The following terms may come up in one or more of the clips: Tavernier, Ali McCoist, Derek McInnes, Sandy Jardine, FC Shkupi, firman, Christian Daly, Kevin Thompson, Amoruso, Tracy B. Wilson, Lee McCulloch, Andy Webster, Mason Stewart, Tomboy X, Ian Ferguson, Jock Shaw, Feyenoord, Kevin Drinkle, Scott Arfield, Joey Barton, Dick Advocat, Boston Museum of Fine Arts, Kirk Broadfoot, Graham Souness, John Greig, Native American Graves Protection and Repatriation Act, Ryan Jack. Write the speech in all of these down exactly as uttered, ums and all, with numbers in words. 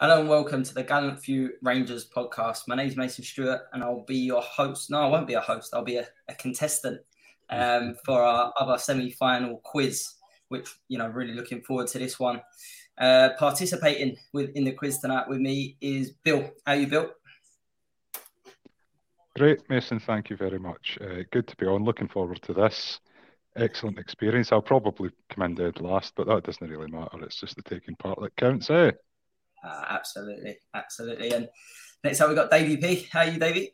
Hello and welcome to the Gallant Few Rangers podcast. My name is Mason Stewart and I'll be your host. No, I won't be a host. I'll be a, a contestant um, for our other semi-final quiz, which, you know, really looking forward to this one. Uh, participating with, in the quiz tonight with me is Bill. How are you, Bill? Great, Mason. Thank you very much. Uh, good to be on. Looking forward to this. Excellent experience. I'll probably come in dead last, but that doesn't really matter. It's just the taking part that counts, eh? Uh, absolutely, absolutely. And next up, we've got Davey P. How are you, Davey?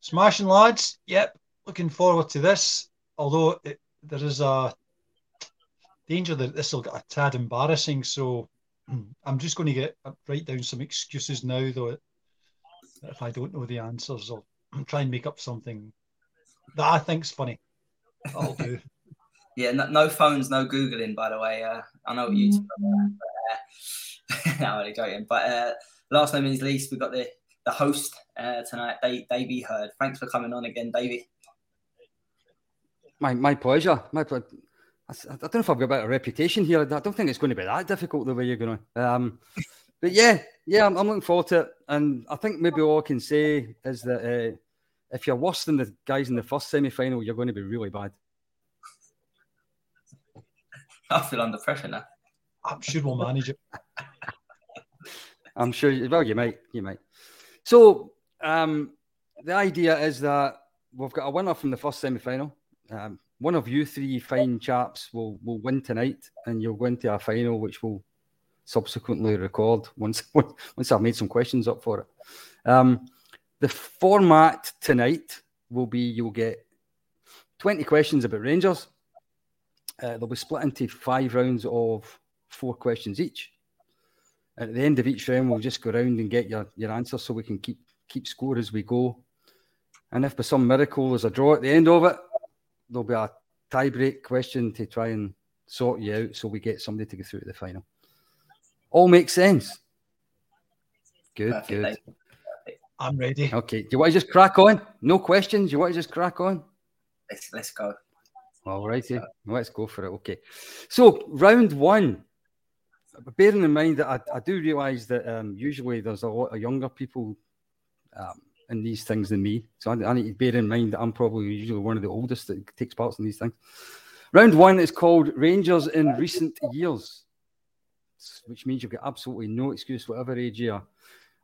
Smashing, lads. Yep, looking forward to this. Although it, there is a danger that this will get a tad embarrassing. So I'm just going to get write down some excuses now, though. If I don't know the answers, I'll try and make up something that I think's funny. I'll do. Yeah, no, no phones, no Googling, by the way. Uh, I know what you two are, but, uh, no, I'm joking. But uh, last but not least, we've got the, the host uh, tonight, Dave, Davey Herd. Thanks for coming on again, Davey. My my pleasure. My pleasure. I, I don't know if I've got a bit of reputation here. I don't think it's going to be that difficult the way you're going to. Um, but yeah, yeah, I'm, I'm looking forward to it. And I think maybe all I can say is that uh, if you're worse than the guys in the first semi-final, you're going to be really bad. I feel under pressure now. I'm sure we'll manage it. I'm sure. Well, you might. You might. So um, the idea is that we've got a winner from the first semi-final. Um, one of you three fine chaps will will win tonight, and you'll go into a final, which we'll subsequently record once once I've made some questions up for it. Um, the format tonight will be you'll get twenty questions about Rangers. Uh, they'll be split into five rounds of four questions each. And at the end of each round, we'll just go round and get your, your answer so we can keep keep score as we go. And if by some miracle there's a draw at the end of it, there'll be a tie-break question to try and sort you out so we get somebody to go through to the final. All makes sense? Good, Perfect, good. Mate. I'm ready. Okay, do you want to just crack on? No questions? You want to just crack on? Let's, let's go. All righty, let's go for it. Okay. So, round one, bearing in mind that I, I do realise that um, usually there's a lot of younger people um, in these things than me. So, I, I need to bear in mind that I'm probably usually one of the oldest that takes part in these things. Round one is called Rangers in Recent Years, which means you've got absolutely no excuse, whatever age you are.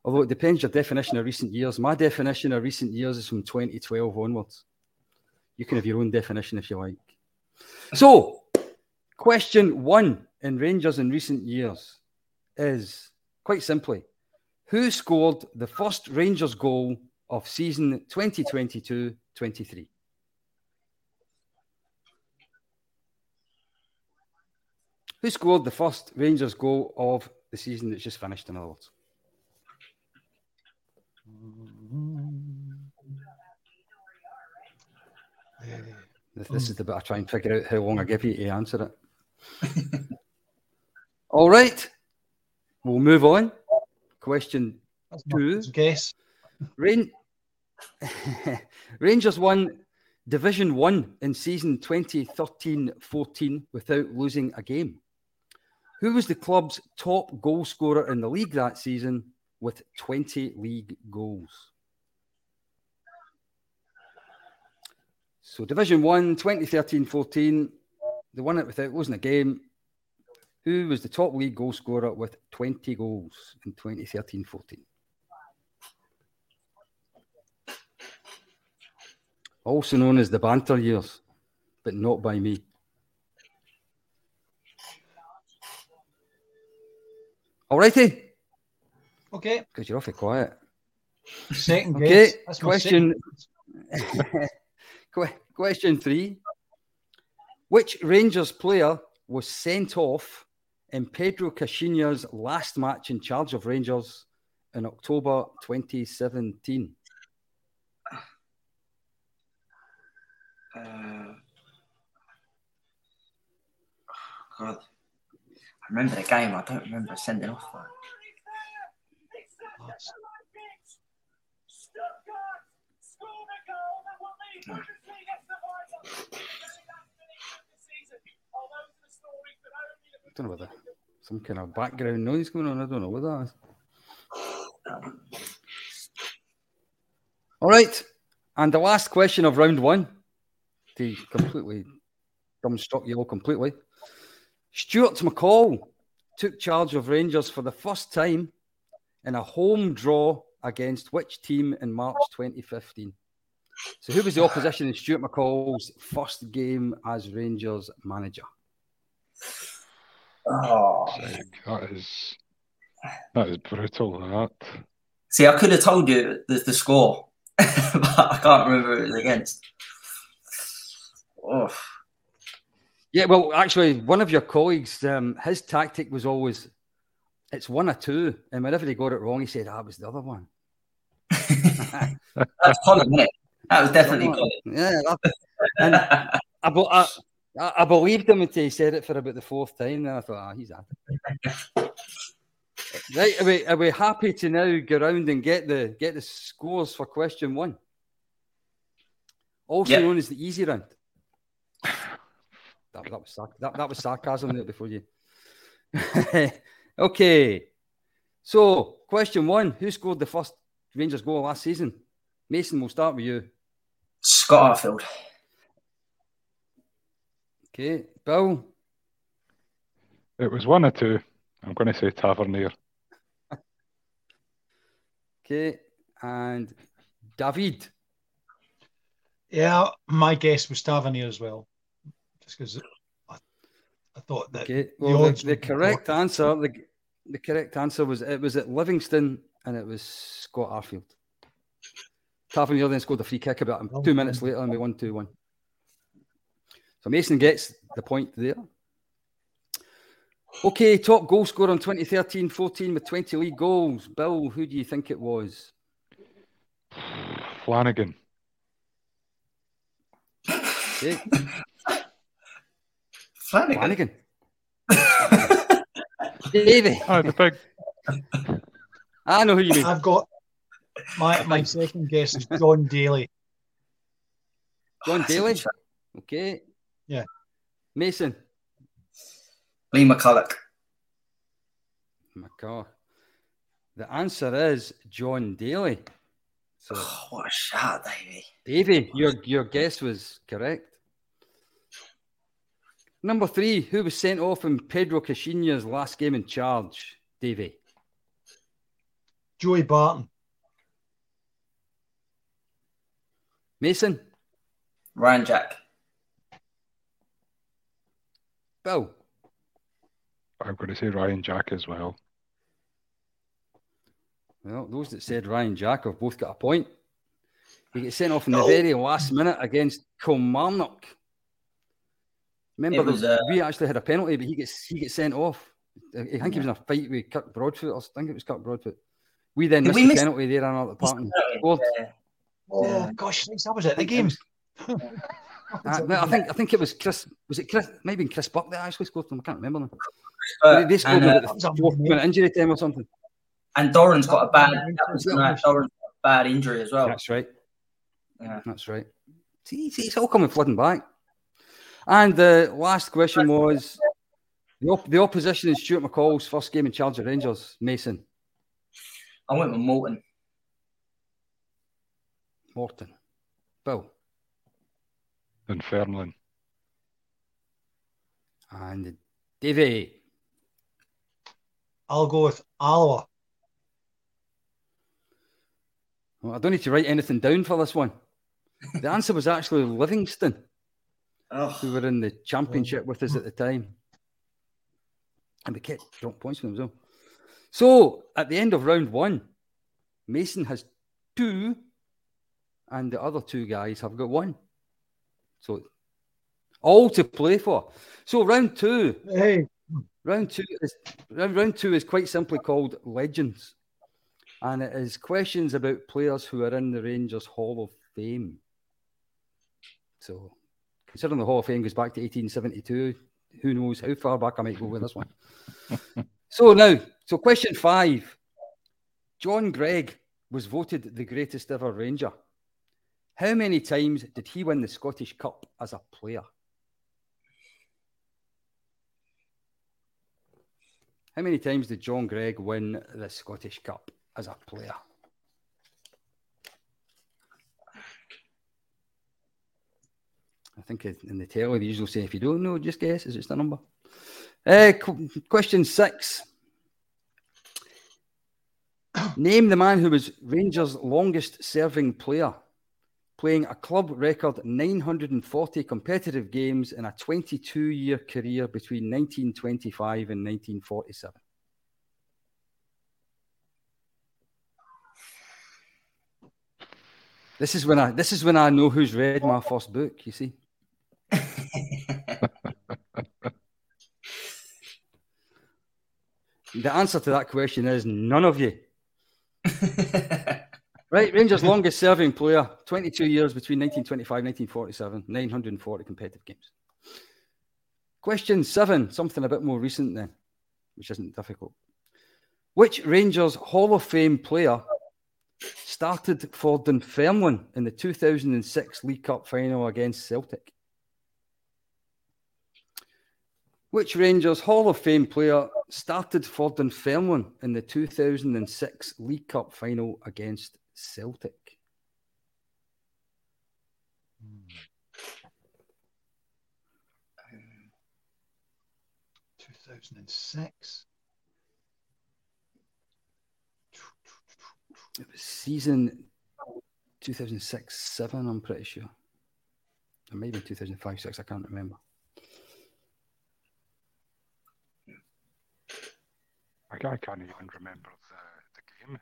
Although it depends your definition of recent years. My definition of recent years is from twenty twelve onwards. You can have your own definition if you like. So, question one in Rangers in recent years is, quite simply, who scored the first Rangers goal of season twenty twenty-two twenty-three. Who scored the first Rangers goal of the season that's just finished, in other words? This, this is the bit I try and figure out how long I give you to answer it. All right. We'll move on. Question that's two. Guess. Rain- Rangers won Division one in season twenty thirteen fourteen without losing a game. Who was the club's top goal scorer in the league that season with twenty league goals? So Division one, twenty thirteen fourteen, they won it without losing a game. Who was the top league goal scorer with twenty goals in twenty thirteen fourteen? Also known as the banter years, but not by me. Alrighty. Okay. Because you're awfully quiet. Second guess. Okay. That's question. Question three. Which Rangers player was sent off in Pedro Caixinha's last match in charge of Rangers in October twenty seventeen? Uh, God, I remember the game. I don't remember sending off for it. No. I don't know whether some kind of background noise going on. I don't know what that is. All right, and the last question of round one to completely dumbstruck you all completely. Stuart McCall took charge of Rangers for the first time in a home draw against which team in March twenty fifteen? So who was the opposition in Stuart McCall's first game as Rangers manager? Oh, that is, that is brutal, that. See, I could have told you the, the score, but I can't remember who it was against. Oh. Yeah, well, actually, one of your colleagues, um, his tactic was always, it's one or two, and whenever he got it wrong, he said, ah, it was the other one. That's Colin, isn't it? That was definitely Colin. Yeah, that, and I, I, I believed him until he said it for about the fourth time. Then I thought, ah, oh, he's at it. Right, are we, are we happy to now go round and get the get the scores for question one? Also yep. known as the easy round. That, that was that, that was sarcasm there before you. Okay, so question one: who scored the first Rangers goal last season? Mason, we'll start with you. Scott Arfield. Okay, Bill. It was one or two. I'm going to say Tavernier. Okay, and David. Yeah, my guess was Tavernier as well, just because I, I thought that. Okay, well, the, the, the correct important. answer, the the correct answer was it was at Livingston and it was Scott Arfield. Tavernier then scored a free kick about him two minutes later and we won two one. So Mason gets the point there. Okay, top goal scorer in twenty thirteen fourteen with twenty league goals. Bill, who do you think it was? Flanagan. Okay. Flanagan. Flanagan. Davey. Oh, the big... I know who you mean. I've got... My my second guess is John Daly. John Daly? Okay. Yeah. Mason? Lee McCulloch. McCulloch. The answer is John Daly. So, oh, what a shot, Davey. Davey, your, your guess was correct. Number three, who was sent off in Pedro Caixinha's last game in charge? Davey. Joey Barton. Mason? Ryan Jack. Bill? I'm going to say Ryan Jack as well. Well, those that said Ryan Jack have both got a point. He got sent off in no. the very last minute against Kilmarnock. Remember, was, uh, we actually had a penalty, but he gets he gets sent off. I think yeah. he was in a fight with Kirk Broadfoot. I think it was Kirk Broadfoot. We then missed, we missed the penalty there on the park. Yeah. Oh yeah. gosh, I was at the games. uh, I think I think it was Chris. Was it Chris? Maybe Chris Buck that actually scored them. I can't remember now. Uh, they scored and, uh, the fourth minute injury time or something. And Doran's got a bad. That was, no, Doran's got a bad injury as well. That's right. Yeah. That's right. See, see, it's all coming flooding back. And the last question was the, op- the opposition in Stuart McCall's first game in charge of Rangers, Mason. I went with Morton. Morton. Bill. Dunfermline. And Davey. I'll go with Alloa. Well, I don't need to write anything down for this one. The answer was actually Livingston. Oh. Who were in the championship with us at the time. And we kept drop points from them as well. So, at the end of round one, Mason has two, and the other two guys have got one. So, all to play for. So, round two. Hey. Round two is round two is quite simply called Legends. And it is questions about players who are in the Rangers Hall of Fame. So, considering the Hall of Fame goes back to eighteen seventy-two, who knows how far back I might go with this one. So now, so question five. John Greig was voted the greatest ever Ranger. How many times did he win the Scottish Cup as a player? How many times did John Greig win the Scottish Cup as a player? I think in the telly they usually say, if you don't know, just guess. Is it the number? Uh, qu- question six. Name the man who was Rangers' longest-serving player, playing a club record nine hundred forty competitive games in a twenty-two-year career between nineteen twenty-five and nineteen forty-seven. This is when I. This is when I know who's read my first book. You see. The answer to that question is none of you. Right, Rangers' longest-serving player, twenty-two years between nineteen twenty-five and nineteen forty-seven, nine hundred forty competitive games. Question seven, something a bit more recent then, which isn't difficult. Which Rangers Hall of Fame player started for Dunfermline in the two thousand six League Cup final against Celtic? Which Rangers Hall of Fame player started for Dunfermline in the two thousand six League Cup final against Celtic? two thousand six. It was season two thousand six seven, I'm pretty sure. Or maybe two thousand five six, I can't remember. I can't even remember the, the game.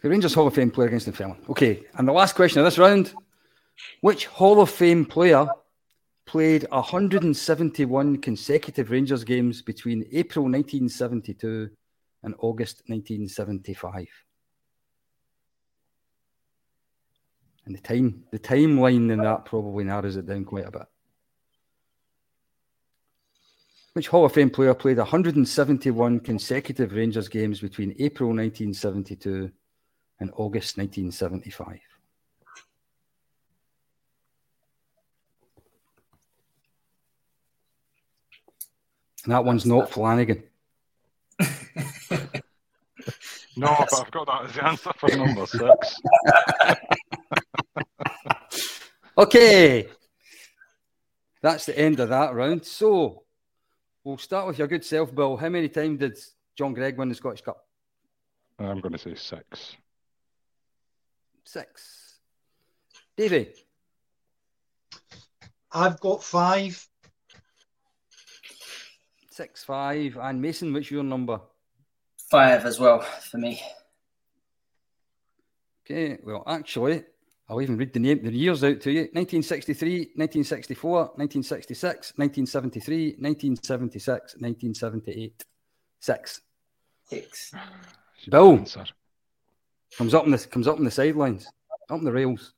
The Rangers Hall of Fame player against the film. Okay, and the last question of this round. Which Hall of Fame player played one hundred seventy-one consecutive Rangers games between April nineteen seventy-two and August nineteen seventy-five? And the time, the timeline in that probably narrows it down quite a bit. Which Hall of Fame player played one hundred seventy-one consecutive Rangers games between April nineteen seventy-two and August nineteen seventy-five? And that one's not Flanagan. No, but I've got that as the answer for number six. Okay, that's the end of that round. So we'll start with your good self, Bill. How many times did John Greig win the Scottish Cup? I'm going to say six. Six. Davey? I've got five. Six, five. And Mason, what's your number? Five as well for me. Okay, well, actually, I'll even read the name, the years out to you. nineteen sixty-three, nineteen sixty-four, nineteen sixty-six, nineteen seventy-three, nineteen seventy-six, nineteen seventy-eight. Six. Six. Bill comes up on the comes up on the sidelines, up on the rails.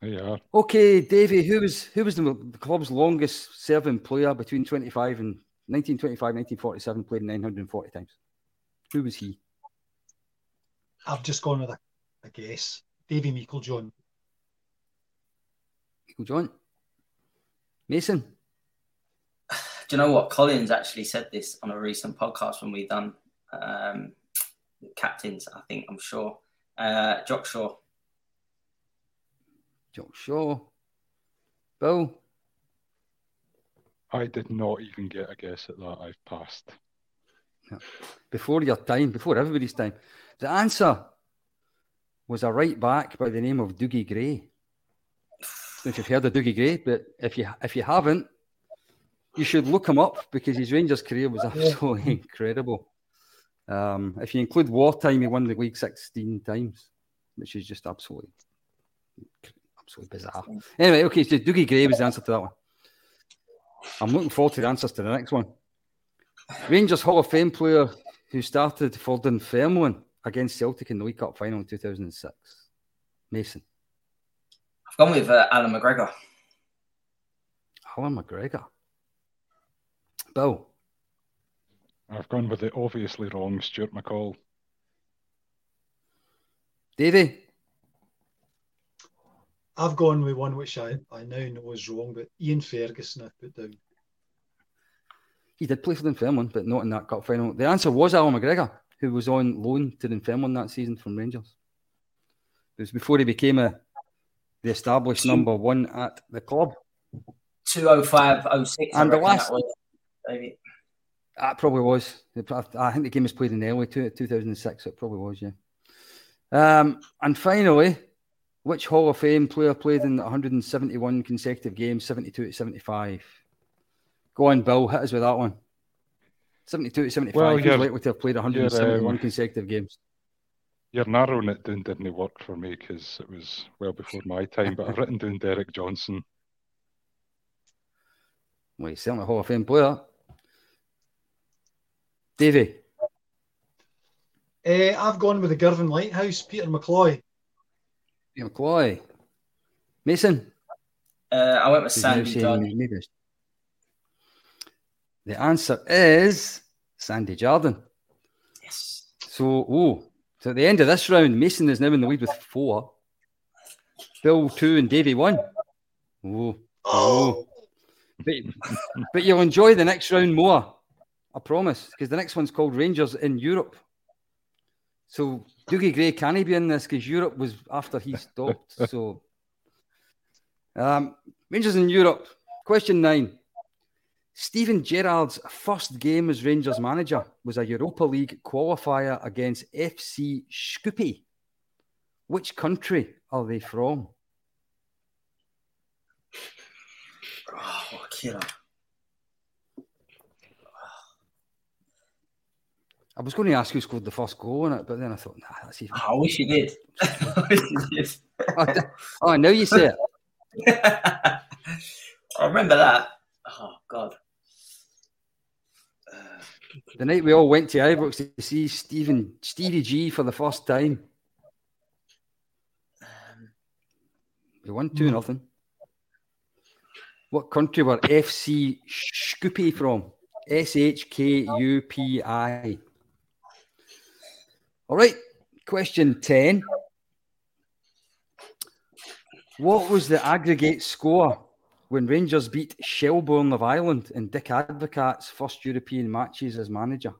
There you are. Okay, Davey, who was who was the, the club's longest serving player between twenty-five and nineteen twenty-five, nineteen forty-seven? Played nine hundred forty times. Who was he? I've just gone with a, a guess. Davey Meiklejohn. Meiklejohn. Mason. Do you know what? Collins actually said this on a recent podcast when we done um, captains, I think, I'm sure. Uh, Jock Shaw. Jock Shaw. Bill? I did not even get a guess at that. I've passed. Before your time, before everybody's time. The answer was a right back by the name of Dougie Gray. I don't know if you've heard of Dougie Gray, but if you if you haven't, you should look him up because his Rangers career was absolutely incredible. Um, if you include wartime, he won the league sixteen times, which is just absolutely, absolutely bizarre. Anyway, okay, so Dougie Gray was the answer to that one. I'm looking forward to the answers to the next one. Rangers Hall of Fame player who started for Dunfermline against Celtic in the League Cup final in two thousand six. Mason. I've gone with uh, Alan McGregor. Alan McGregor. Bill. I've gone with the obviously wrong Stuart McCall. Davey. I've gone with one which I, I now know is wrong, but Ian Ferguson I put down. He did play for Dunfermline, but not in that cup final. The answer was Alan McGregor, who was on loan to Dunfermline that season from Rangers. It was before he became a the established number one at the club. two oh five oh six. And the last... Maybe. That probably was. I think the game was played in the early two thousand six, so it probably was, yeah. Um, and finally, which Hall of Fame player played in one hundred seventy-one consecutive games, seventy-two to seventy-five? Go on, Bill, hit us with that one. seventy-two to seventy-five, well, he's likely to have played one hundred seventy-one uh, consecutive games. You're narrowing it down, didn't it work for me, because it was well before my time, but I've written down Derek Johnson. Well, he's certainly a Hall of Fame player. Davey? Uh, I've gone with the Girvan Lighthouse, Peter McCloy. Peter McCloy. Mason? Uh, I went with Sandy Jardine. The answer is Sandy Jardine. Yes. So, oh, so at the end of this round, Mason is now in the lead with four. Bill, two, and Davey, one. Oh, oh. But, but you'll enjoy the next round more. I promise, because the next one's called Rangers in Europe. So Dougie Gray can he be in this? Because Europe was after he stopped. So um, Rangers in Europe. Question nine. Stephen Gerrard's first game as Rangers manager was a Europa League qualifier against F C Shkupi. Which country are they from? Oh, killer. I was going to ask who scored the first goal in it, but then I thought, nah, that's even... Oh, I wish you did. I wish you did. Oh, oh, now you say it. I remember that. Oh, God. Uh, the night we all went to Ibrox to see Stephen, Stevie G for the first time. Um, we won two hmm. nothing. What country were F C Shkupi from? S H K U P I. All right, question ten. What was the aggregate score when Rangers beat Shelbourne of Ireland in Dick Advocat's first European matches as manager?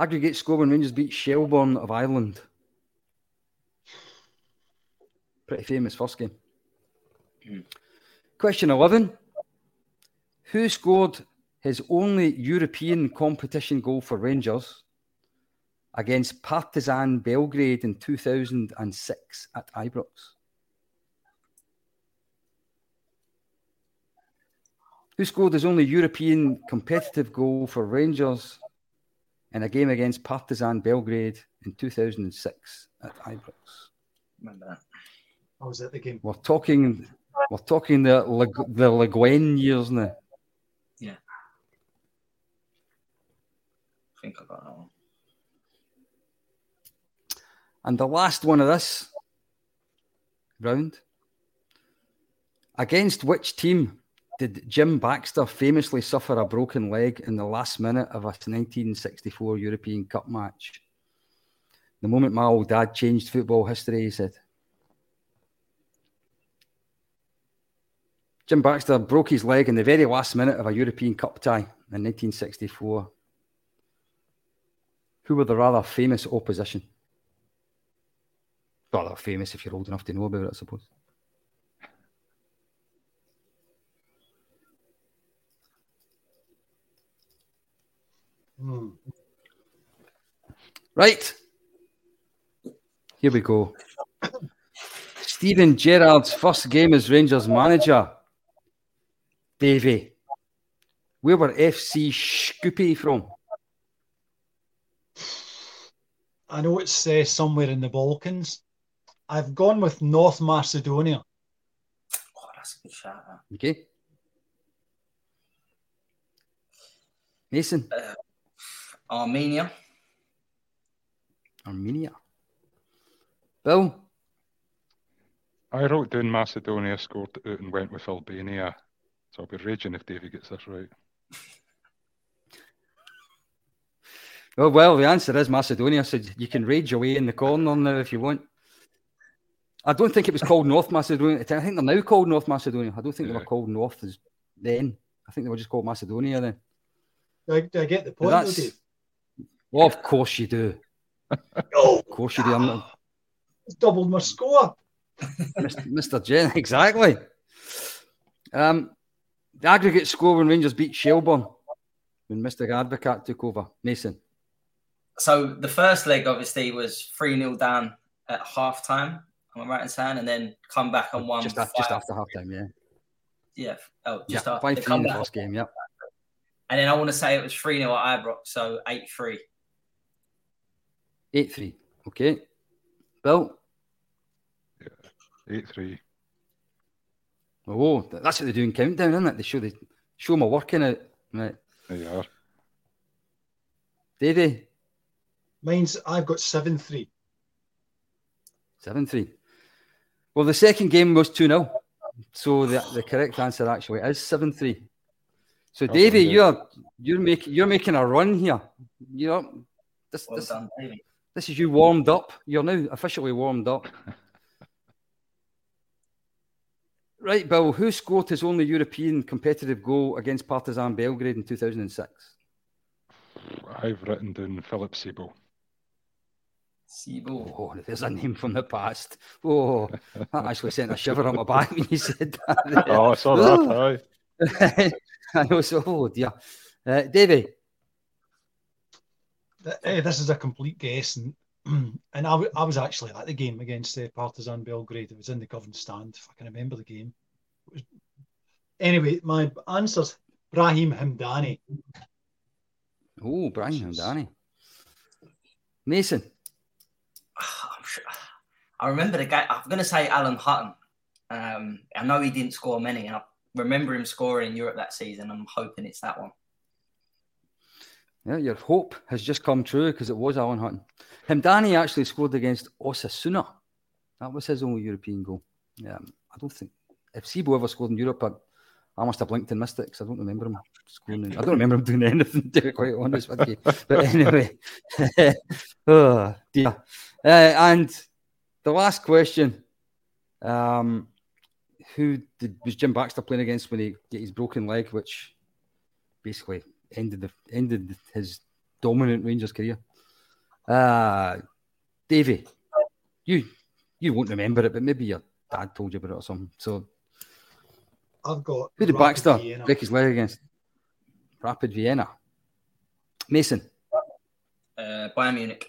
Aggregate score when Rangers beat Shelbourne of Ireland. Pretty famous first game. Mm. Question eleven. Who scored his only European competition goal for Rangers against Partizan Belgrade in two thousand six at Ibrox. Who scored his only European competitive goal for Rangers in a game against Partizan Belgrade in two thousand six at Ibrox? Remember that. I was at the game. We're talking, we're talking the the Le Guin years now. Yeah. I think I got that one. And the last one of this round. Against which team did Jim Baxter famously suffer a broken leg in the last minute of a nineteen sixty-four European Cup match? The moment my old dad changed football history, he said. Jim Baxter broke his leg in the very last minute of a European Cup tie in nineteen sixty-four. Who were the rather famous opposition? Rather famous if you're old enough to know about it, I suppose. Mm. Right. Here we go. Steven Gerrard's first game as Rangers manager. Davey, where were F C Shkupi from? I know it's uh, somewhere in the Balkans. I've gone with North Macedonia. Oh, that's a good shot. Huh? Okay. Mason? Uh, Armenia. Armenia. Bill? I wrote down Macedonia scored out and went with Albania. So I'll be raging if Davey gets this right. Oh, well, the answer is Macedonia, so you can rage away in the corner now if you want. I don't think it was called North Macedonia. I think they're now called North Macedonia. I don't think yeah. they were called North then. I think they were just called Macedonia then. Do I, I get the point, though, Dave? Well, of course you do. Oh, of course you do. Not... doubled my score. Mister Jen, exactly. Um, the aggregate score when Rangers beat Shelbourne when Mister Advocat took over. Mason. So the first leg, obviously, was three nil down at half-time, on my right hand, and then come back and won. Just, five, just after half-time, yeah. Yeah. Oh, just yeah, after. five three in the first game, yeah. And then I want to say it was three nil at Ibrox, so eight three. eight three, okay. Bill? Yeah, eight three. Oh, that's what they do in Countdown, isn't it? They show, they show them a working out. Right. There you are. Davey? Mine's, I've got seven three. seven three. Well, the second game was two nil. So the, the correct answer actually is seven three. So oh, Davey, you're you're making you're making a run here. You're this well this, done, this is you warmed up. You're now officially warmed up. Right, Bill. Who scored his only European competitive goal against Partizan Belgrade in two thousand six? I've written down Philip Sebo. Sebo. Oh, there's a name from the past. Oh, that actually sent a shiver up my back when you said that. There. Oh, I saw that. Aye. I know, so, oh dear. Uh, Davey? This is a complete guess, and, and I, w- I was actually at the game against uh, Partizan Belgrade. It was in the Govan Stand, if I can remember the game. It was... Anyway, my answer's Brahim Hamdani. Oh, Brahim Hamdani. Mason? I'm sure. I remember the guy, I'm going to say Alan Hutton. Um, I know he didn't score many, and I remember him scoring in Europe that season. I'm hoping it's that one. Yeah, your hope has just come true because it was Alan Hutton. Hamdani actually scored against Osasuna. That was his only European goal. Yeah, I don't think... If Sebo ever scored in Europe, I, I must have blinked and missed it because I don't remember him scoring. In, I don't remember him doing anything, to be quite honest with you. But anyway. Oh, dear. Uh, and the last question... Um, Who did, was Jim Baxter playing against when he got his broken leg, which basically ended the, ended his dominant Rangers career? Uh, Davey, you you won't remember it, but maybe your dad told you about it or something. So I've got. Who did Baxter break his leg against? Rapid Vienna. Mason. Uh, Bayern Munich.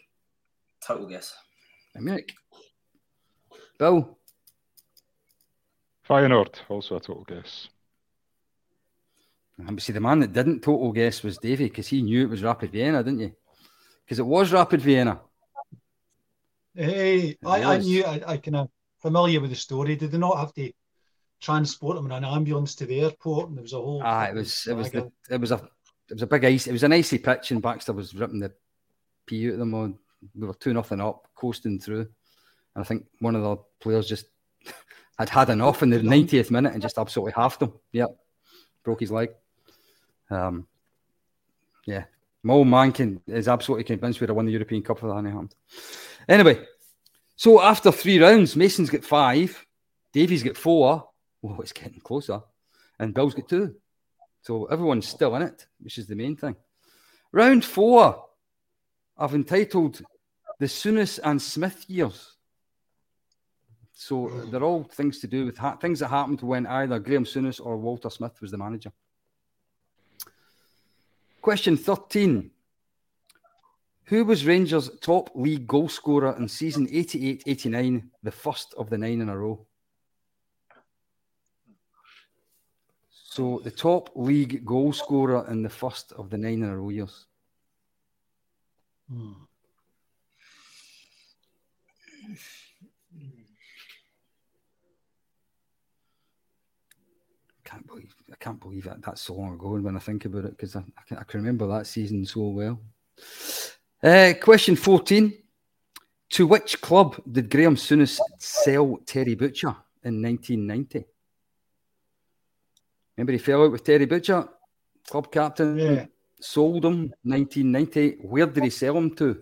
Total guess. Bayern Munich. Bill. Feyenoord, also a total guess. And see, the man that didn't total guess was Davey, because he knew it was Rapid Vienna, didn't you? Because it was Rapid Vienna. Hey, I, I knew, I, I kind of familiar with the story. Did they not have to transport them in an ambulance to the airport? And there was a whole... Ah, it was, it was, the, it was a it was a big ice, it was an icy pitch, and Baxter was ripping the pee out of them. On, we were two nothing up, coasting through. And I think one of the players just had had enough in the ninetieth minute and just absolutely halved them. Yep. Broke his leg. Um, yeah, my old man can, is absolutely convinced we'd have won the European Cup for the Honey Hand. Anyway, so after three rounds, Mason's got five, Davey's got four. Well, it's getting closer, and Bill's got two. So everyone's still in it, which is the main thing. Round four, I've entitled the Souness and Smith years. So they're all things to do with ha- things that happened when either Graham Souness or Walter Smith was the manager. Question thirteen. Who was Rangers' top league goal scorer in season eighty-eight eighty-nine, the first of the nine in a row? So the top league goal scorer in the first of the nine in a row years. Hmm. I can't believe I can't believe that that's so long ago when I think about it, because I, I, can, I can remember that season so well. Uh, question fourteen. To which club did Graham Souness sell Terry Butcher in nineteen ninety? Remember, he fell out with Terry Butcher, club captain, yeah. Sold him nineteen ninety. Where did he sell him to?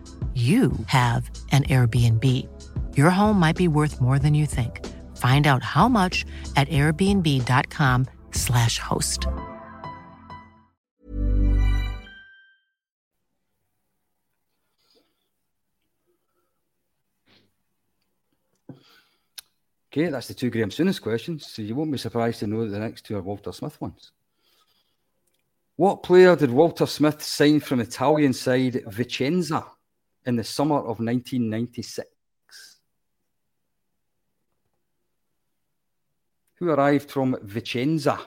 you have an Airbnb. Your home might be worth more than you think. Find out how much at airbnb dot com slash host. Okay, that's the two Graham Souness questions, so you won't be surprised to know that the next two are Walter Smith ones. What player did Walter Smith sign from Italian side Vicenza in the summer of nineteen ninety-six? Who arrived from Vicenza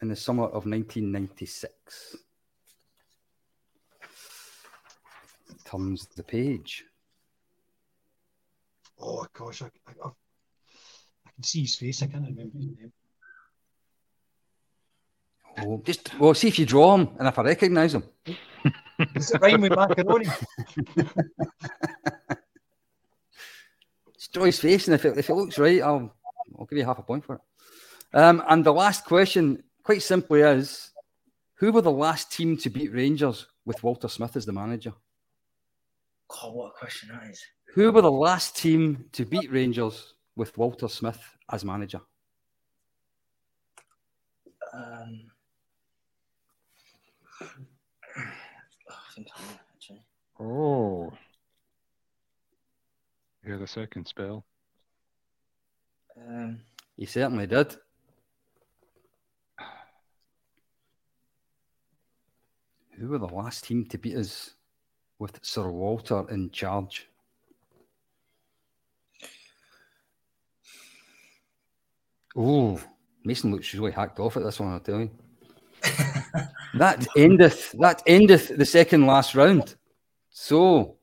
in the summer of nineteen ninety-six? Turns the page. Oh, gosh, I, I, I can see his face. I can't remember his name. Oh, just, well, see if you draw him and if I recognise him. Does it rhyme with macaroni? Just draw his face, and if it, if it looks right, I'll I'll give you half a point for it. Um, and the last question, quite simply, is who were the last team to beat Rangers with Walter Smith as the manager? Oh, what a question that is. Who were the last team to beat Rangers with Walter Smith as manager? Um... Oh, hear the second spell. Um, he certainly did. Who were the last team to beat us with Sir Walter in charge? Oh, Mason looks really hacked off at this one, I'll tell you. That endeth, that endeth the second last round. So,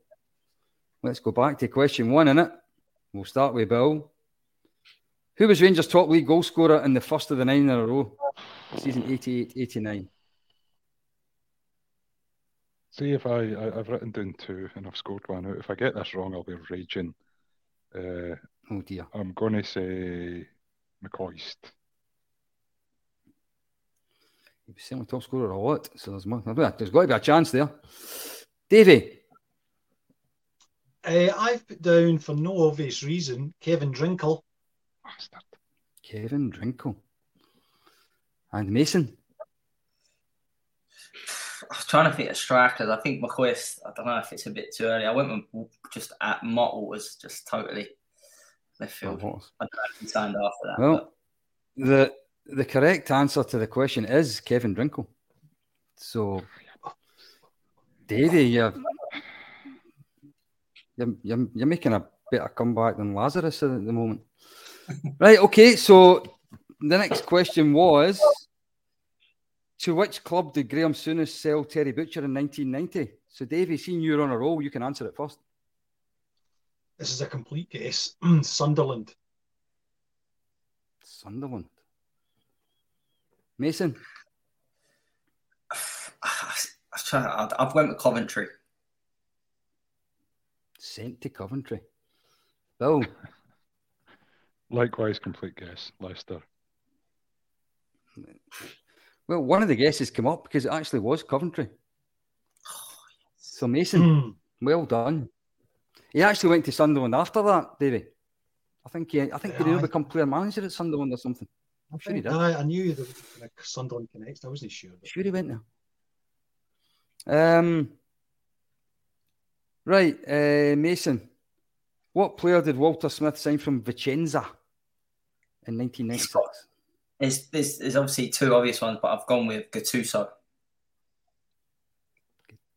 let's go back to question one, innit? We'll start with Bill. Who was Rangers' top league goal scorer in the first of the nine in a row? Season eighty-eight eighty-nine. See if I, I, I've written down two and I've scored one out. If I get this wrong, I'll be raging. Uh, oh dear. I'm going to say McCoist. He was certainly top scorer a lot, so there's, there's got to be a chance there. Davey? Uh, I've put down, for no obvious reason, Kevin Drinkle. Bastard. Kevin Drinkle. And Mason? I was trying to think of strikers. I think McCoist, I don't know if it's a bit too early. I went with just at Mottle was just totally left field. Oh, I don't know if he signed after that. Well, but. the the correct answer to the question is Kevin Drinkle. So, Davey, you're, you're, you're, you're making a better comeback than Lazarus at the moment. Right, okay, so the next question was... To which club did Graham Souness sell Terry Butcher in nineteen ninety? So, Davey, seeing you're on a roll, you can answer it first. This is a complete guess. Sunderland. Sunderland. Mason? I've trying. I've went with Coventry. Sent to Coventry. Bill? Likewise, complete guess. Leicester. Well, one of the guesses came up because it actually was Coventry. So, Mason, mm. well done. He actually went to Sunderland after that, Davey. I think he, I think yeah, he did I, become player manager at Sunderland or something. I'm sure he did. I, I knew there was like Sunderland Connect. I wasn't sure. But... Sure he went there. Um, right, uh, Mason. What player did Walter Smith sign from Vicenza in nineteen ninety-six? There's, there's, there's obviously two obvious ones, but I've gone with Gattuso.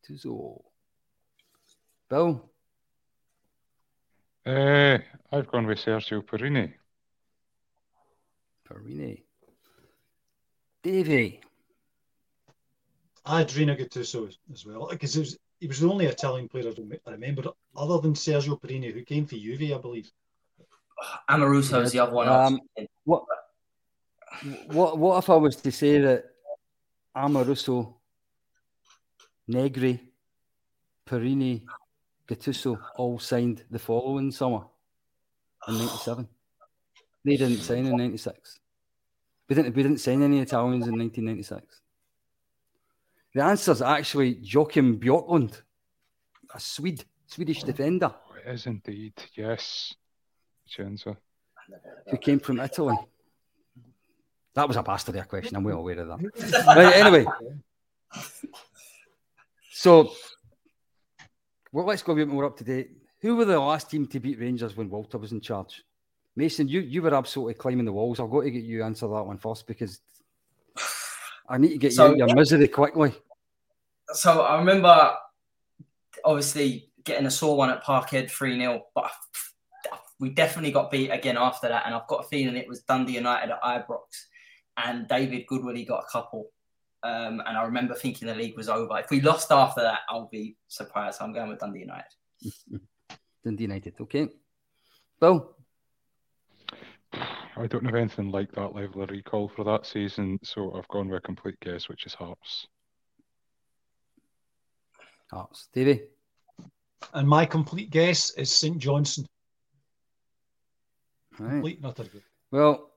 Gattuso. Bill? Uh, I've gone with Sergio Porrini. Porrini. Davey? I had Rino Gattuso as well, because it was, he was the only Italian player I remembered, other than Sergio Porrini, who came for Juve, I believe. Amoruso is the other one. Um, what? What what if I was to say that Amoruso, Negri, Perini, Gattuso all signed the following summer in ninety-seven? They didn't sign in ninety-six. We didn't we didn't sign any Italians in nineteen ninety-six. The answer's actually Joachim Bjorklund, a Swede, Swedish defender. Oh, it is indeed, yes. Vicenza. Who came from Italy. That was a bastard of question. I'm well aware of that. Right, anyway. So, well, let's go a bit more up to date. Who were the last team to beat Rangers when Walter was in charge? Mason, you, you were absolutely climbing the walls. I've got to get you to answer that one first because I need to get so, you out of your misery quickly. So, I remember, obviously, getting a sore one at Parkhead three nil, but we definitely got beat again after that, and I've got a feeling it was Dundee United at Ibrox. And David Goodwin, he got a couple. Um, and I remember thinking the league was over. If we lost after that, I'll be surprised. I'm going with Dundee United. Dundee United, okay. Bill? I don't have anything like that level of recall for that season, so I've gone with a complete guess, which is Hearts. Hearts. Davey? And my complete guess is St Johnstone. Right. Complete nothing. Well...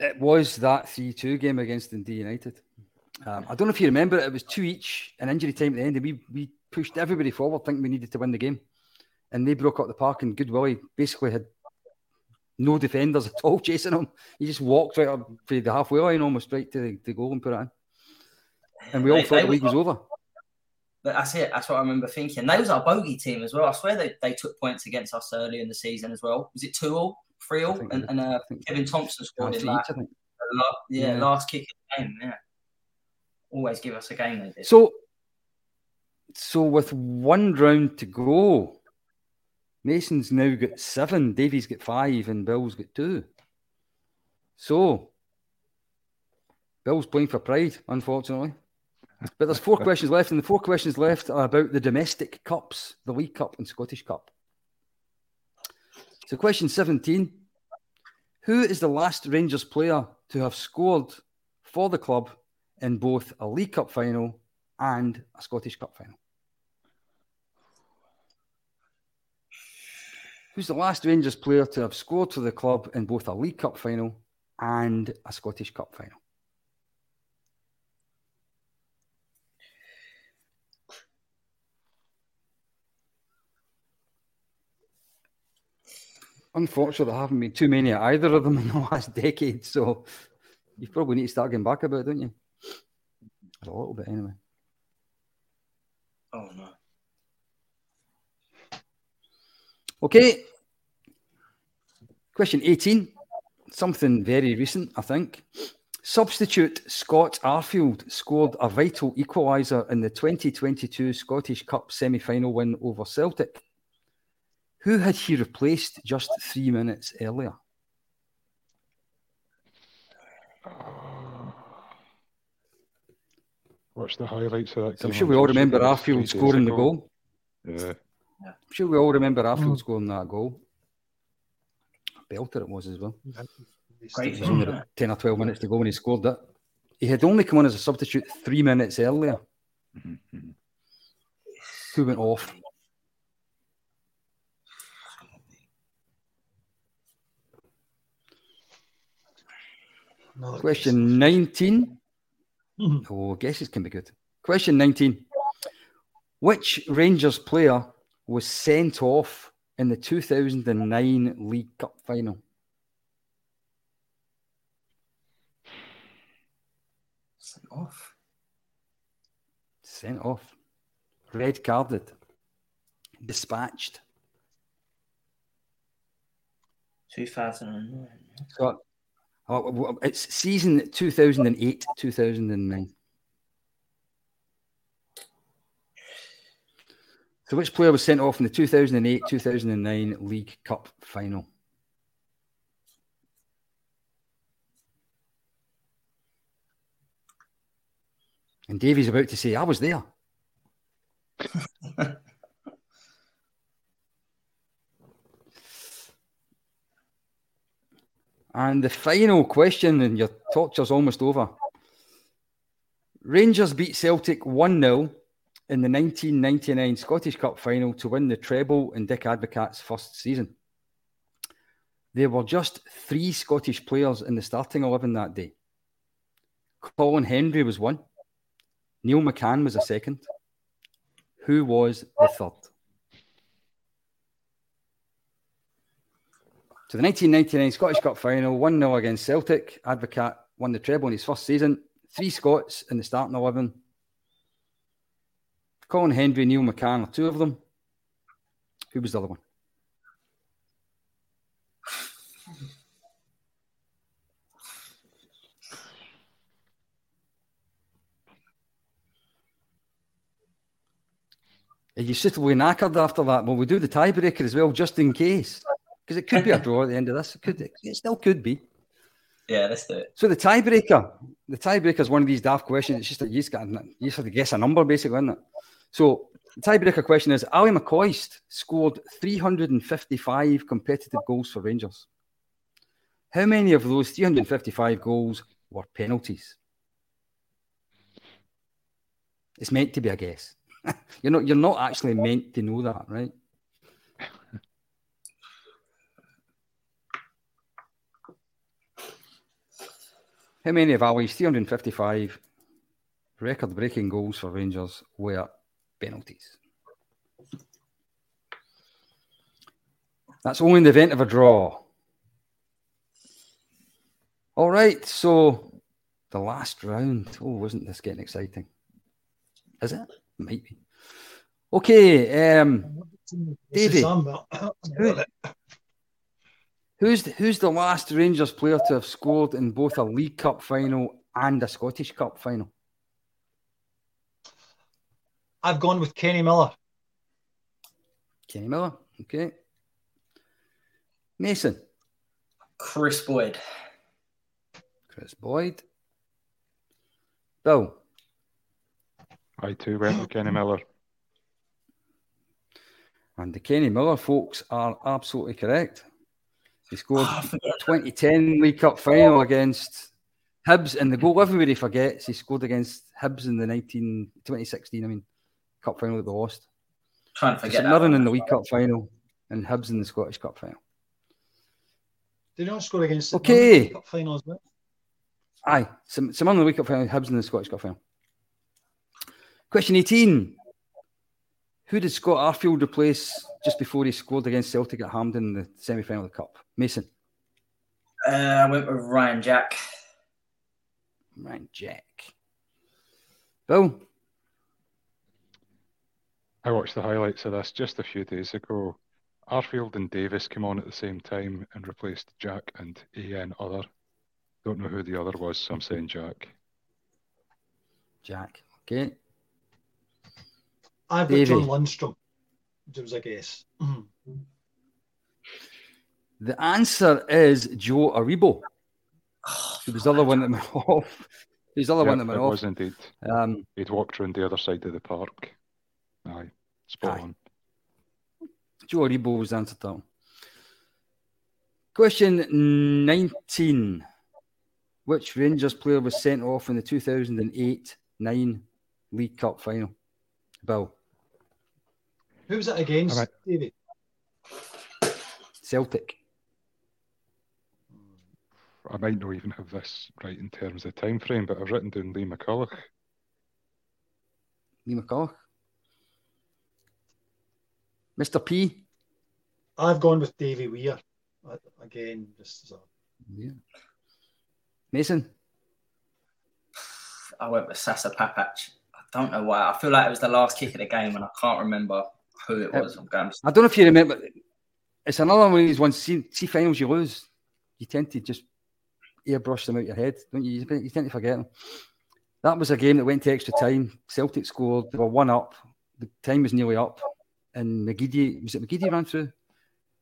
It was that three two game against Dundee United. Um, I don't know if you remember it. It was two each and injury time at the end. And we, we pushed everybody forward thinking we needed to win the game. And they broke up the park and Good Willie basically had no defenders at all chasing him. He just walked right up to the halfway line almost right to the, the goal and put it in. And we all they, thought they the league was over. That's it. That's what I remember thinking. They was our bogey team as well. I swear they, they took points against us early in the season as well. Was it two all? Friel and, and uh, Kevin Thompson scored in that. Each, yeah, yeah, last kick of the game. Yeah, always give us a game like this. So, so with one round to go, Mason's now got seven, Davey's got five, and Bill's got two. So, Bill's playing for pride, unfortunately. But there's four questions left, and the four questions left are about the domestic cups, the League Cup and Scottish Cup. So question seventeen, who is the last Rangers player to have scored for the club in both a League Cup final and a Scottish Cup final? Who's the last Rangers player to have scored for the club in both a League Cup final and a Scottish Cup final? Unfortunately, there haven't been too many of either of them in the last decade, so you probably need to start getting back about it, don't you? A little bit, anyway. Oh, no. Okay. Question eighteen. Something very recent, I think. Substitute Scott Arfield scored a vital equaliser in the twenty twenty-two Scottish Cup semi-final win over Celtic. Who had he replaced just three minutes earlier? What's the highlights of that? So I'm sure we all remember Arfield scoring the goal. Yeah. I'm sure we all remember Arfield scoring that goal. A belter it was as well. It was only ten or twelve minutes to go when he scored that. He had only come on as a substitute three minutes earlier. Mm-hmm. Who went off? Question nineteen. Mm-hmm. Oh, guesses can be good. Question nineteen. Which Rangers player was sent off in the two thousand nine League Cup final? Sent off. Sent off. Red carded. Dispatched. two thousand nine. So, oh, it's season two thousand eight two thousand nine. So which player was sent off in the two thousand eight two thousand nine League Cup final? And Davey's about to say, I was there. And the final question, and your torture's almost over. Rangers beat Celtic one nil in the nineteen ninety-nine Scottish Cup final to win the treble in Dick Advocat's first season. There were just three Scottish players in the starting eleven that day. Colin Henry was one. Neil McCann was a second. Who was the third? So the nineteen ninety-nine Scottish Cup final, one nil against Celtic. Advocat won the treble in his first season. Three Scots in the starting eleven. Colin Henry, Neil McCann are two of them. Who was the other one? Are you suitably knackered after that? Well, we do the tiebreaker as well, just in case. Because it could be a draw at the end of this. It could, it still could be. Yeah, that's it. So the tiebreaker, the tiebreaker is one of these daft questions. It's just that you just got, you just have to guess a number, basically, isn't it? So the tiebreaker question is: Ali McCoist scored three hundred fifty-five competitive goals for Rangers. How many of those three hundred fifty-five goals were penalties? It's meant to be a guess. You're not, you're not actually meant to know that, right? How many of Ali's three hundred fifty-five record-breaking goals for Rangers were penalties? That's only in the event of a draw. All right, so the last round. Oh, wasn't this getting exciting? Is it? Might be. Okay, um, Davey. Who's the, who's the last Rangers player to have scored in both a League Cup final and a Scottish Cup final? I've gone with Kenny Miller. Kenny Miller, okay. Mason. Chris Boyd. Chris Boyd. Bill. I too went with Kenny Miller. And the Kenny Miller folks are absolutely correct. He scored twenty ten League Cup final against Hibs in the goal. Everybody forgets he scored against Hibs in the nineteen, twenty sixteen, I mean, Cup final that they lost. Can't forget St Mirren in the League Cup final and Hibs in the Scottish Cup final. Did he not score against St Mirren in the League Cup final as well? Aye, St Mirren in the League Cup final, Hibs in the Scottish Cup final. Question eighteen. Who did Scott Arfield replace just before he scored against Celtic at Hampden in the semi-final of the Cup? Mason? Uh, I went with Ryan Jack. Ryan Jack. Bill? I watched the highlights of this just a few days ago. Arfield and Davis came on at the same time and replaced Jack and Ian Other. Don't know who the other was, so I'm saying Jack. Jack, okay. I've got John Lundstrom, which was a guess. Mm-hmm. The answer is Joe Aribo. Oh, he was the other one that went off. He was the other yep, one that went off. It was indeed. Um, He'd walked round the other side of the park. Aye, spot aye. on. Joe Aribo was the answer to that. Question nineteen. Which Rangers player was sent off in the two thousand eight nine League Cup final? Bill. Who was it against, right. David? Celtic. I might not even have this right in terms of time frame, but I've written down Lee McCulloch. Lee McCulloch? Mister P? I've gone with Davey Weir. Again, just as a... Yeah. Mason? I went with Sasa Papac. Don't know why. I feel like it was the last kick of the game and I can't remember who it was. I'm going to... I don't know if you remember. It's another one of these ones. See, see finals you lose. You tend to just airbrush them out of your head, don't you? You tend to forget them. That was a game that went to extra time. Celtic scored. They were one up. The time was nearly up. And McGeady, was it McGeady ran through?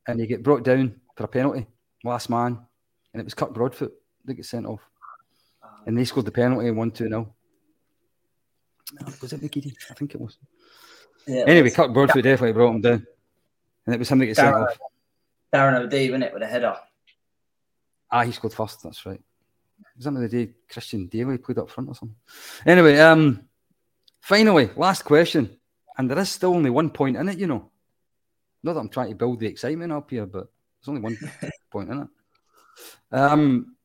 And he got brought down for a penalty. Last man. And it was Kirk Broadfoot that got sent off. And they scored the penalty and won two nil. No, was it McGeady? I think it was. Yeah, anyway, it was. Kirk Broadfoot yeah. definitely brought him down. And it was him that got sent off. Darren O'Dea, wasn't it, with a header? Ah, he scored first, that's right. It was under the day Christian Daly played up front or something. Anyway, um, finally, last question. And there is still only one point in it, you know. Not that I'm trying to build the excitement up here, but there's only one point in it. Um,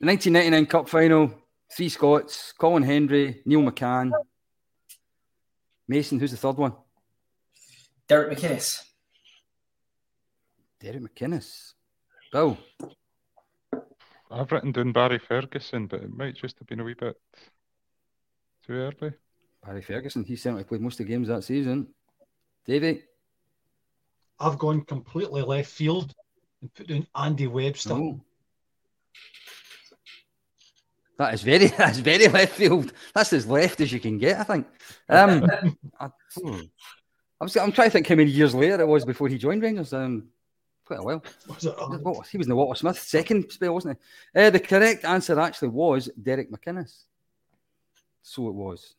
the nineteen ninety-nine Cup Final... Three Scots, Colin Hendry, Neil McCann. Mason, who's the third one? Derek McInnes. Derek McInnes. Bill. I've written down Barry Ferguson, but it might just have been a wee bit too early. Barry Ferguson, he certainly played most of the games that season. Davey? I've gone completely left field and put down Andy Webster. Oh. That is very, that's very left field. That's as left as you can get, I think. Um, I, I was, I'm trying to think how many years later it was before he joined Rangers. Um, quite a while. Was it was, he was in the Walter Smith second spell, wasn't he? Uh, the correct answer actually was Derek McInnes. So it was.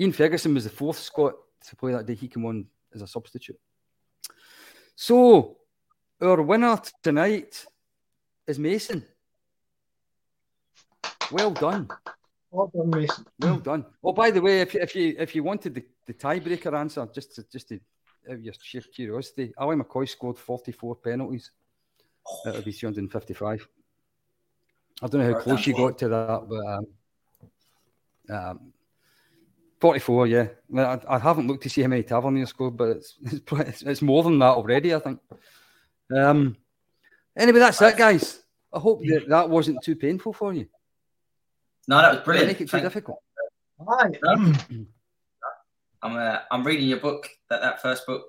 Ian Ferguson was the fourth Scot to play that day. He came on as a substitute. So our winner tonight is Mason. Well done. Well done, Mason. Well done. Oh, by the way, if you if you if you wanted the, the tiebreaker answer, just to, just to out of your sheer curiosity, Ali McCoist scored forty-four penalties out of his three hundred fifty-five. I don't know how close you got to that, but um, um, forty-four, yeah. I, I haven't looked to see how many Tavernier scored, but it's, it's it's more than that already, I think. Um. Anyway, that's it, guys. I hope that that wasn't too painful for you. No, that was brilliant. Make it too difficult. I'm, uh, I'm reading your book, that, that first book,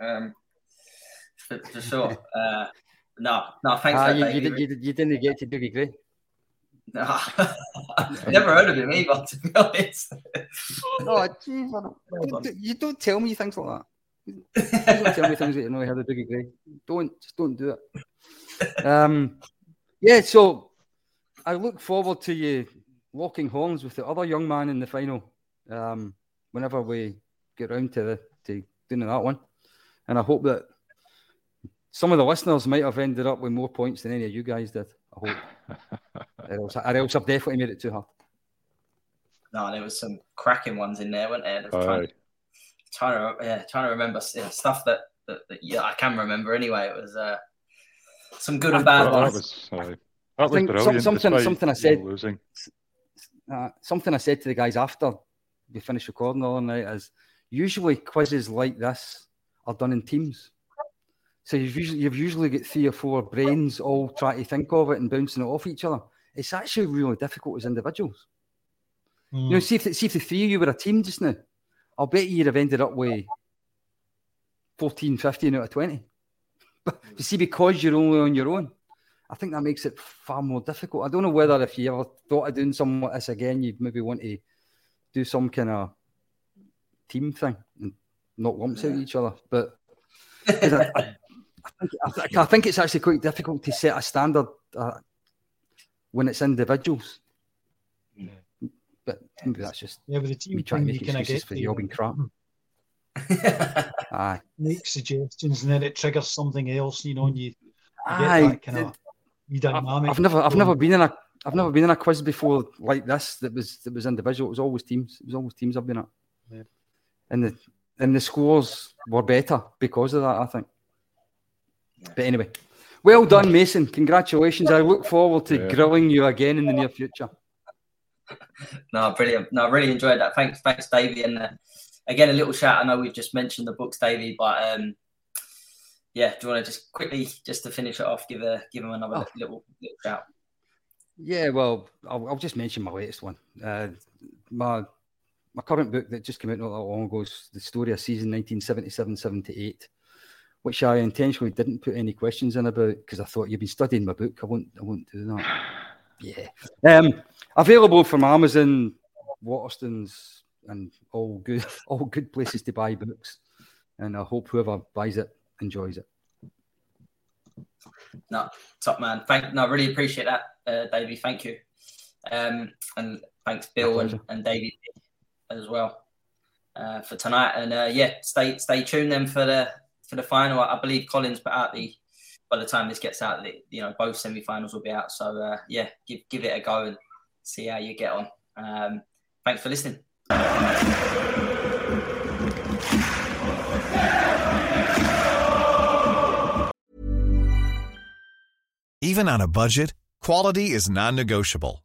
um, for, for sure. Uh, no, no, thanks. Uh, for you, that, you, did, you, did, you didn't get to Dougie Gray? No, I've never heard of him either, to be honest. Oh, geez, don't, you don't tell me things like that. You don't tell me things that you know you heard of Dougie Gray. Don't, just don't do it. Um, yeah, so... I look forward to you locking horns with the other young man in the final um, whenever we get round to, the, to doing that one. And I hope that some of the listeners might have ended up with more points than any of you guys did, I hope. or, else, or else I've definitely made it too hard. No, there was some cracking ones in there, weren't there? Oh, trying, trying, to, yeah, trying to remember yeah, stuff that, that, that yeah, I can remember anyway. It was uh, some good and bad ones. Was, uh, I think some, something, something I said. Uh, something I said to the guys after we finished recording the other night is usually quizzes like this are done in teams. So you've usually you've usually got three or four brains all trying to think of it and bouncing it off each other. It's actually really difficult as individuals. Mm. You know, see if the, see if the three of you were a team just now, I'll bet you'd have ended up with fourteen, fifteen out of twenty. But you see, because you're only on your own, I think that makes it far more difficult. I don't know whether if you ever thought of doing something like this again, you'd maybe want to do some kind of team thing and knock lumps yeah. out of each other. But I, I, I, think, I, th- I think it's actually quite difficult to set a standard uh, when it's individuals. Yeah. But maybe that's just yeah, but the team me trying to make excuses for the job and crap. Aye. Make suggestions and then it triggers something else, you know, and you, you Aye. get that kind of... I've, I've never, I've never been in a, I've never been in a quiz before like this. That was, that was individual. It was always teams. It was always teams I've been at, yeah. and the, and the scores were better because of that, I think. Yeah. But anyway, well done, Mason. Congratulations. I look forward to yeah. grilling you again in the near future. No, brilliant. No, I really enjoyed that. Thanks, thanks, Davey. And uh, again, a little shout. I know we've just mentioned the books, Davey, but. Um, Yeah, do you want to just quickly, just to finish it off, give a give him another oh. little, little shout? Yeah, well, I'll, I'll just mention my latest one. Uh, my my current book that just came out not that long ago is The Story of Season nineteen seventy-seven seventy-eight, which I intentionally didn't put any questions in about because I thought, you've been studying my book, I won't, I won't do that. Yeah. Um, available from Amazon, Waterstones, and all good, all good places to buy books. And I hope whoever buys it enjoys it. No, top man. Thank. No, really appreciate that, uh, Davey. Thank you, um, and thanks, Bill and, and Davey as well uh, for tonight. And uh, yeah, stay stay tuned then for the for the final. I believe Collins, but out the by the time this gets out, the, you know, both semi-finals will be out. So uh, yeah, give give it a go and see how you get on. Um, thanks for listening. Even on a budget, quality is non-negotiable.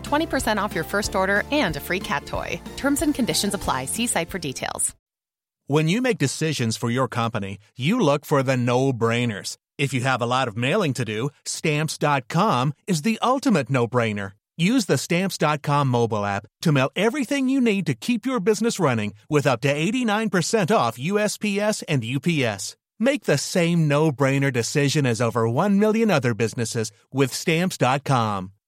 twenty percent off your first order and a free cat toy. Terms and conditions apply. See site for details. When you make decisions for your company, you look for the no-brainers. If you have a lot of mailing to do, stamps dot com is the ultimate no-brainer. Use the stamps dot com mobile app to mail everything you need to keep your business running with up to eighty-nine percent off U S P S and U P S. Make the same no-brainer decision as over one million other businesses with Stamps dot com.